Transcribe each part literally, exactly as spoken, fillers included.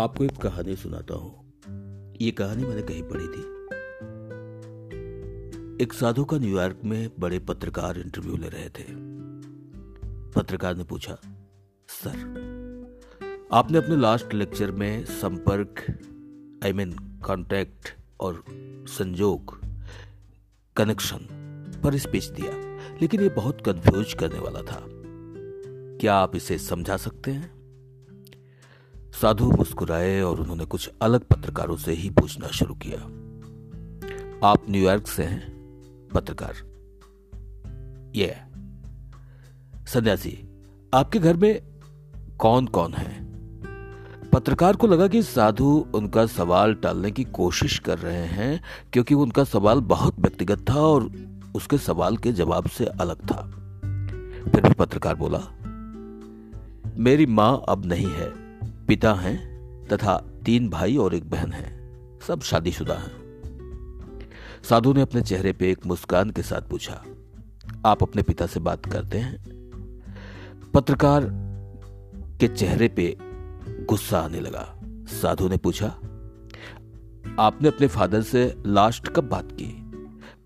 आपको एक कहानी सुनाता हूं। ये कहानी मैंने कहीं पढ़ी थी। एक साधु का न्यूयॉर्क में बड़े पत्रकार इंटरव्यू ले रहे थे। पत्रकार ने पूछा, सर आपने अपने लास्ट लेक्चर में संपर्क आई मीन कांटेक्ट और संजोग कनेक्शन पर स्पीच दिया, लेकिन ये बहुत कंफ्यूज करने वाला था, क्या आप इसे समझा सकते हैं? साधु मुस्कुराए और उन्होंने कुछ अलग पत्रकारों से ही पूछना शुरू किया। आप न्यूयॉर्क से हैं? पत्रकार, ये सन्यासी, आपके घर में कौन कौन है? पत्रकार को लगा कि साधु उनका सवाल टालने की कोशिश कर रहे हैं, क्योंकि उनका सवाल बहुत व्यक्तिगत था और उसके सवाल के जवाब से अलग था। फिर भी पत्रकार बोला, मेरी मां अब नहीं है, पिता हैं तथा तीन भाई और एक बहन है, सब शादीशुदा हैं। साधु ने अपने चेहरे पे एक मुस्कान के साथ पूछा, आप अपने पिता से बात करते हैं? पत्रकार के चेहरे पे गुस्सा आने लगा। साधु ने पूछा, आपने अपने फादर से लास्ट कब बात की?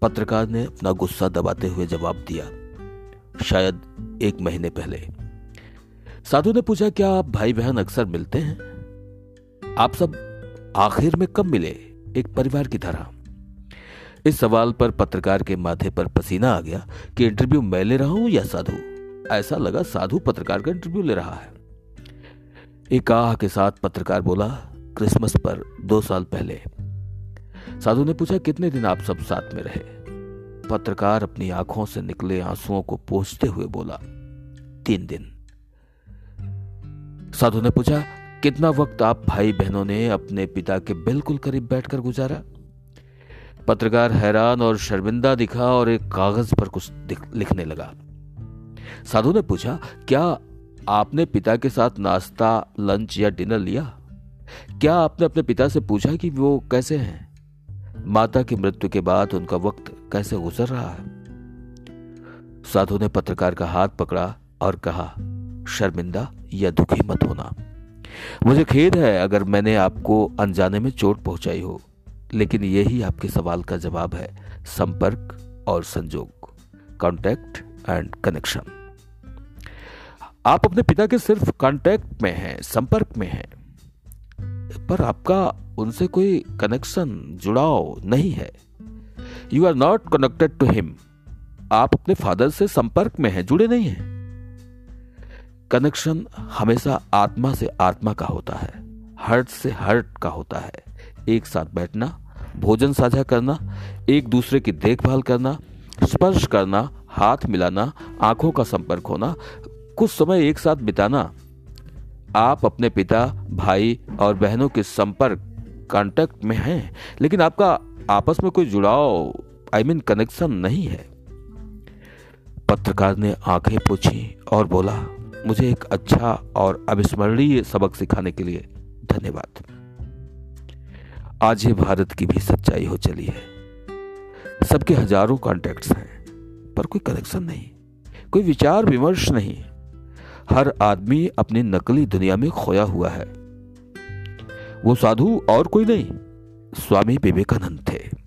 पत्रकार ने अपना गुस्सा दबाते हुए जवाब दिया, शायद एक महीने पहले। साधु ने पूछा, क्या आप भाई बहन अक्सर मिलते हैं? आप सब आखिर में कब मिले, एक परिवार की तरह? इस सवाल पर पत्रकार के माथे पर पसीना आ गया कि इंटरव्यू मैं ले रहा हूं या साधु। ऐसा लगा साधु पत्रकार का इंटरव्यू ले रहा है। एक आह के साथ पत्रकार बोला, क्रिसमस पर दो साल पहले। साधु ने पूछा, कितने दिन आप सब साथ में रहे? पत्रकार अपनी आंखों से निकले आंसुओं को पोंछते हुए बोला, तीन दिन। साधु ने पूछा, कितना वक्त आप भाई बहनों ने अपने पिता के बिल्कुल करीब बैठकर गुजारा? पत्रकार हैरान और शर्मिंदा दिखा और एक कागज पर कुछ लिखने लगा। साधु ने पूछा, क्या आपने पिता के साथ नाश्ता, लंच या डिनर लिया? क्या आपने अपने पिता से पूछा कि वो कैसे हैं? माता की मृत्यु के बाद उनका वक्त कैसे गुजर रहा है? साधु ने पत्रकार का हाथ पकड़ा और कहा, शर्मिंदा या दुखी मत होना, मुझे खेद है अगर मैंने आपको अनजाने में चोट पहुंचाई हो, लेकिन यही आपके सवाल का जवाब है, संपर्क और संजोग, कॉन्टैक्ट एंड कनेक्शन। आप अपने पिता के सिर्फ कॉन्टैक्ट में हैं, संपर्क में हैं, पर आपका उनसे कोई कनेक्शन, जुड़ाव नहीं है। You are not connected to him. आप अपने फादर से संपर्क में हैं, जुड़े नहीं हैं। कनेक्शन हमेशा आत्मा से आत्मा का होता है, हार्ट से हार्ट का होता है। एक साथ बैठना, भोजन साझा करना, एक दूसरे की देखभाल करना, स्पर्श करना, हाथ मिलाना, आंखों का संपर्क होना, कुछ समय एक साथ बिताना। आप अपने पिता, भाई और बहनों के संपर्क, कांटेक्ट में हैं, लेकिन आपका आपस में कोई जुड़ाव, आई मीन कनेक्शन नहीं है। पत्रकार ने आंखें पोंछी और बोला, मुझे एक अच्छा और अविस्मरणीय सबक सिखाने के लिए धन्यवाद। आज ये भारत की भी सच्चाई हो चली है। सबके हजारों कॉन्टैक्ट्स हैं, पर कोई कनेक्शन नहीं, कोई विचार विमर्श नहीं। हर आदमी अपनी नकली दुनिया में खोया हुआ है। वो साधु और कोई नहीं, स्वामी विवेकानंद थे।